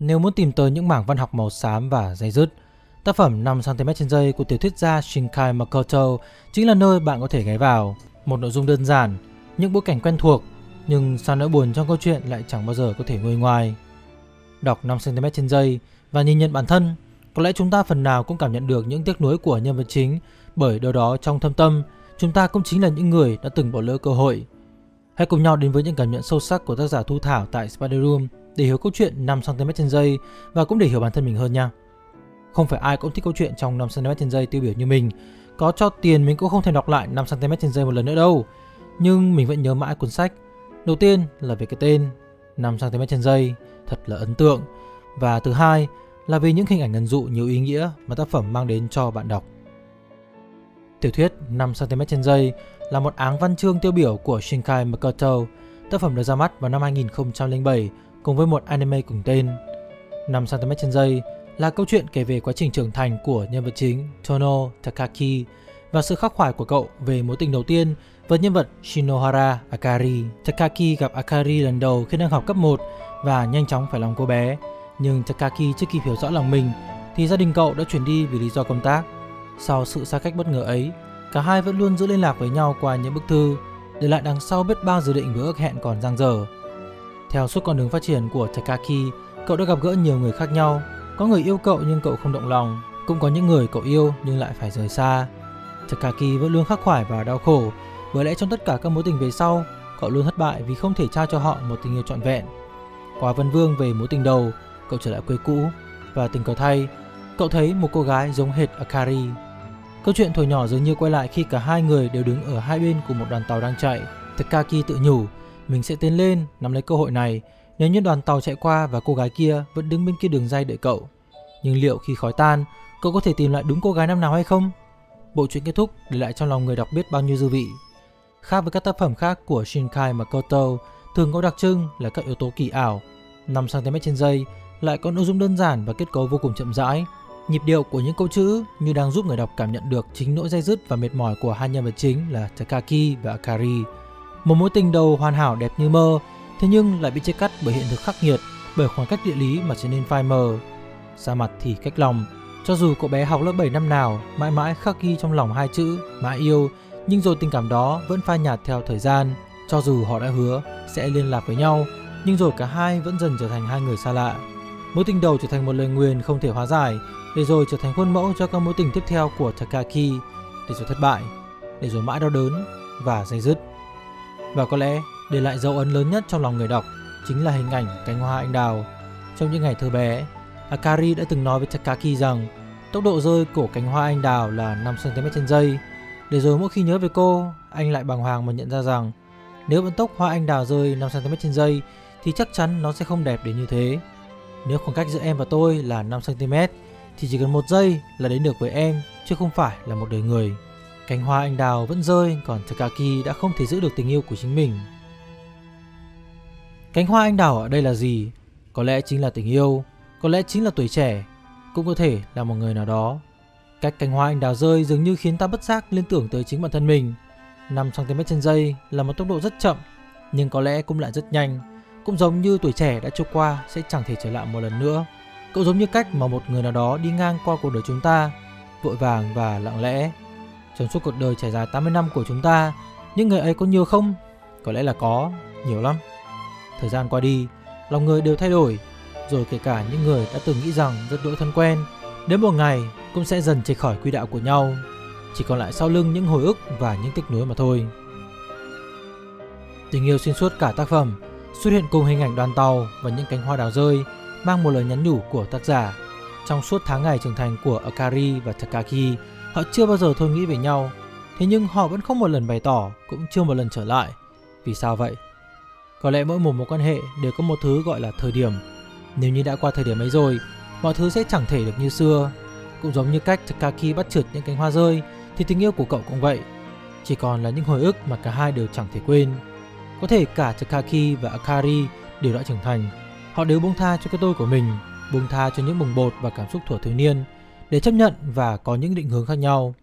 Nếu muốn tìm tới những mảng văn học màu xám và dây dứt, tác phẩm 5cm/s của tiểu thuyết gia Shinkai Makoto chính là nơi bạn có thể ghé vào. Một nội dung đơn giản, những bối cảnh quen thuộc, nhưng sao nỗi buồn trong câu chuyện lại chẳng bao giờ có thể nguôi ngoai. Đọc 5cm/s và nhìn nhận bản thân, có lẽ chúng ta phần nào cũng cảm nhận được những tiếc nuối của nhân vật chính, bởi đâu đó trong thâm tâm, chúng ta cũng chính là những người đã từng bỏ lỡ cơ hội. Hãy cùng nhau đến với những cảm nhận sâu sắc của tác giả Thu Thảo tại Spiderum để hiểu câu chuyện 5cm/s và cũng để hiểu bản thân mình hơn nha. Không phải ai cũng thích câu chuyện trong 5cm/s tiêu biểu như mình, có cho tiền mình cũng không thể đọc lại 5cm/s một lần nữa đâu. Nhưng mình vẫn nhớ mãi cuốn sách. Đầu tiên là về cái tên 5cm/s, thật là ấn tượng. Và thứ hai là vì những hình ảnh ẩn dụ nhiều ý nghĩa mà tác phẩm mang đến cho bạn đọc. Tiểu thuyết 5cm/s là một áng văn chương tiêu biểu của Shinkai Makoto. Tác phẩm được ra mắt vào năm 2007 cùng với một anime cùng tên. 5cm/s là câu chuyện kể về quá trình trưởng thành của nhân vật chính Tono Takaki và sự khắc khoải của cậu về mối tình đầu tiên với nhân vật Shinohara Akari. Takaki gặp Akari lần đầu khi đang học cấp 1 và nhanh chóng phải lòng cô bé. Nhưng Takaki chưa kịp hiểu rõ lòng mình thì gia đình cậu đã chuyển đi vì lý do công tác. Sau sự xa cách bất ngờ ấy, cả hai vẫn luôn giữ liên lạc với nhau qua những bức thư, để lại đằng sau biết bao dự định với ước hẹn còn dang dở. Theo suốt con đường phát triển của Takaki, cậu đã gặp gỡ nhiều người khác nhau. Có người yêu cậu nhưng cậu không động lòng, cũng có những người cậu yêu nhưng lại phải rời xa. Takaki vẫn luôn khắc khoải và đau khổ, bởi lẽ trong tất cả các mối tình về sau, cậu luôn thất bại vì không thể trao cho họ một tình yêu trọn vẹn. Quá vấn vương về mối tình đầu, cậu trở lại quê cũ và tình cờ thay, cậu thấy một cô gái giống hệt Akari. Câu chuyện thuở nhỏ dường như quay lại khi cả hai người đều đứng ở hai bên của một đoàn tàu đang chạy. Takaki tự nhủ, mình sẽ tiến lên, nắm lấy cơ hội này, nếu như đoàn tàu chạy qua và cô gái kia vẫn đứng bên kia đường ray đợi cậu. Nhưng liệu khi khói tan, cậu có thể tìm lại đúng cô gái năm nào hay không? Bộ truyện kết thúc để lại trong lòng người đọc biết bao nhiêu dư vị. Khác với các tác phẩm khác của Shinkai Makoto, thường có đặc trưng là các yếu tố kỳ ảo, 5cm/s lại có nội dung đơn giản và kết cấu vô cùng chậm rãi. Nhịp điệu của những câu chữ như đang giúp người đọc cảm nhận được chính nỗi day dứt và mệt mỏi của hai nhân vật chính là Takaki và Akari. Một mối tình đầu hoàn hảo đẹp như mơ, thế nhưng lại bị chia cắt bởi hiện thực khắc nghiệt, bởi khoảng cách địa lý mà trở nên phai mờ. Xa mặt thì cách lòng, cho dù cậu bé học lớp 7 năm nào, mãi mãi khắc ghi trong lòng hai chữ mãi yêu, nhưng rồi tình cảm đó vẫn phai nhạt theo thời gian. Cho dù họ đã hứa sẽ liên lạc với nhau, nhưng rồi cả hai vẫn dần trở thành hai người xa lạ. Mối tình đầu trở thành một lời nguyền không thể hóa giải, để rồi trở thành khuôn mẫu cho các mối tình tiếp theo của Takaki, để rồi thất bại, để rồi mãi đau đớn và day dứt. Và có lẽ để lại dấu ấn lớn nhất trong lòng người đọc chính là hình ảnh cánh hoa anh đào. Trong những ngày thơ bé, Akari đã từng nói với Takaki rằng tốc độ rơi của cánh hoa anh đào là 5cm/s, để rồi mỗi khi nhớ về cô, anh lại bàng hoàng mà nhận ra rằng nếu vận tốc hoa anh đào rơi 5cm/s thì chắc chắn nó sẽ không đẹp đến như thế. Nếu khoảng cách giữa em và tôi là 5cm thì chỉ cần 1 giây là đến được với em, chứ không phải là một đời người. Cánh hoa anh đào vẫn rơi, còn Takaki đã không thể giữ được tình yêu của chính mình. Cánh hoa anh đào ở đây là gì? Có lẽ chính là tình yêu, có lẽ chính là tuổi trẻ, cũng có thể là một người nào đó. Cách cánh hoa anh đào rơi dường như khiến ta bất giác liên tưởng tới chính bản thân mình. 5cm/s là một tốc độ rất chậm, nhưng có lẽ cũng lại rất nhanh. Cũng giống như tuổi trẻ đã trôi qua sẽ chẳng thể trở lại một lần nữa. Cậu giống như cách mà một người nào đó đi ngang qua cuộc đời chúng ta, vội vàng và lặng lẽ. Trong suốt cuộc đời trải dài 80 năm của chúng ta, những người ấy có nhiều không? Có lẽ là có, nhiều lắm. Thời gian qua đi, lòng người đều thay đổi, rồi kể cả những người đã từng nghĩ rằng rất đỗi thân quen, đến một ngày cũng sẽ dần chệch khỏi quỹ đạo của nhau. Chỉ còn lại sau lưng những hồi ức và những tiếc nuối mà thôi. Tình yêu xuyên suốt cả tác phẩm, xuất hiện cùng hình ảnh đoàn tàu và những cánh hoa đào rơi, mang một lời nhắn nhủ của tác giả. Trong suốt tháng ngày trưởng thành của Akari và Takaki, họ chưa bao giờ thôi nghĩ về nhau. Thế nhưng họ vẫn không một lần bày tỏ, cũng chưa một lần trở lại. Vì sao vậy? Có lẽ mỗi một mối quan hệ đều có một thứ gọi là thời điểm. Nếu như đã qua thời điểm ấy rồi, mọi thứ sẽ chẳng thể được như xưa. Cũng giống như cách Takaki bắt chước những cánh hoa rơi, thì tình yêu của cậu cũng vậy. Chỉ còn là những hồi ức mà cả hai đều chẳng thể quên. Có thể cả Takaki và Akari đều đã trưởng thành. Họ đều buông tha cho cái tôi của mình, buông tha cho những bồng bột và cảm xúc thuở thiếu niên, để chấp nhận và có những định hướng khác nhau.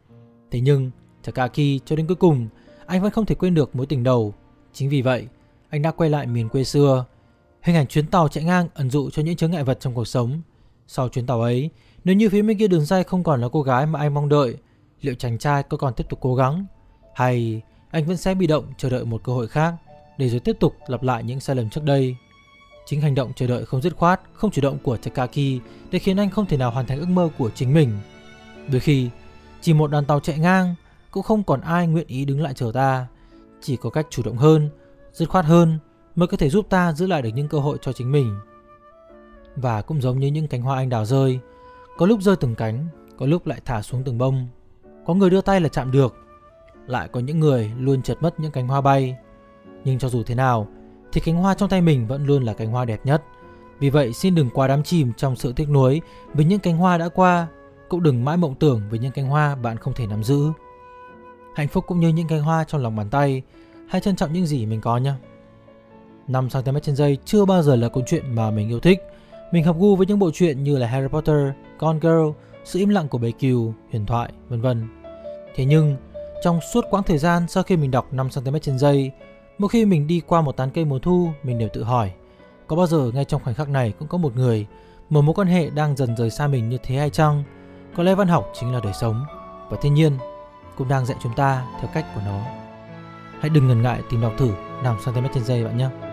Thế nhưng, Takaki cho đến cuối cùng, anh vẫn không thể quên được mối tình đầu. Chính vì vậy, anh đã quay lại miền quê xưa. Hình ảnh chuyến tàu chạy ngang ẩn dụ cho những chướng ngại vật trong cuộc sống. Sau chuyến tàu ấy, nếu như phía bên kia đường dây không còn là cô gái mà anh mong đợi, liệu chàng trai có còn tiếp tục cố gắng? Hay anh vẫn sẽ bị động chờ đợi một cơ hội khác, để rồi tiếp tục lặp lại những sai lầm trước đây? Chính hành động chờ đợi không dứt khoát, không chủ động của Takaki đã khiến anh không thể nào hoàn thành ước mơ của chính mình. Đôi khi, chỉ một đoàn tàu chạy ngang, cũng không còn ai nguyện ý đứng lại chờ ta. Chỉ có cách chủ động hơn, dứt khoát hơn mới có thể giúp ta giữ lại được những cơ hội cho chính mình. Và cũng giống như những cánh hoa anh đào rơi, có lúc rơi từng cánh, có lúc lại thả xuống từng bông. Có người đưa tay là chạm được, lại có những người luôn trượt mất những cánh hoa bay. Nhưng cho dù thế nào thì cánh hoa trong tay mình vẫn luôn là cánh hoa đẹp nhất. Vì vậy xin đừng quá đắm chìm trong sự tiếc nuối với những cánh hoa đã qua, cũng đừng mãi mộng tưởng với những cánh hoa bạn không thể nắm giữ. Hạnh phúc cũng như những cánh hoa trong lòng bàn tay, hãy trân trọng những gì mình có nhé. 5cm/s chưa bao giờ là câu chuyện mà mình yêu thích. Mình hợp gu với những bộ truyện như là Harry Potter, Gone Girl, Sự Im Lặng của Bầy Cừu, Huyền Thoại, vân vân. Thế nhưng, trong suốt quãng thời gian sau khi mình đọc 5cm/s, mỗi khi mình đi qua một tán cây mùa thu, mình đều tự hỏi, có bao giờ ngay trong khoảnh khắc này cũng có một người, một mối quan hệ đang dần rời xa mình như thế hay chăng? Có lẽ văn học chính là đời sống, và thiên nhiên cũng đang dạy chúng ta theo cách của nó. Hãy đừng ngần ngại tìm đọc thử 5cm/s bạn nhé.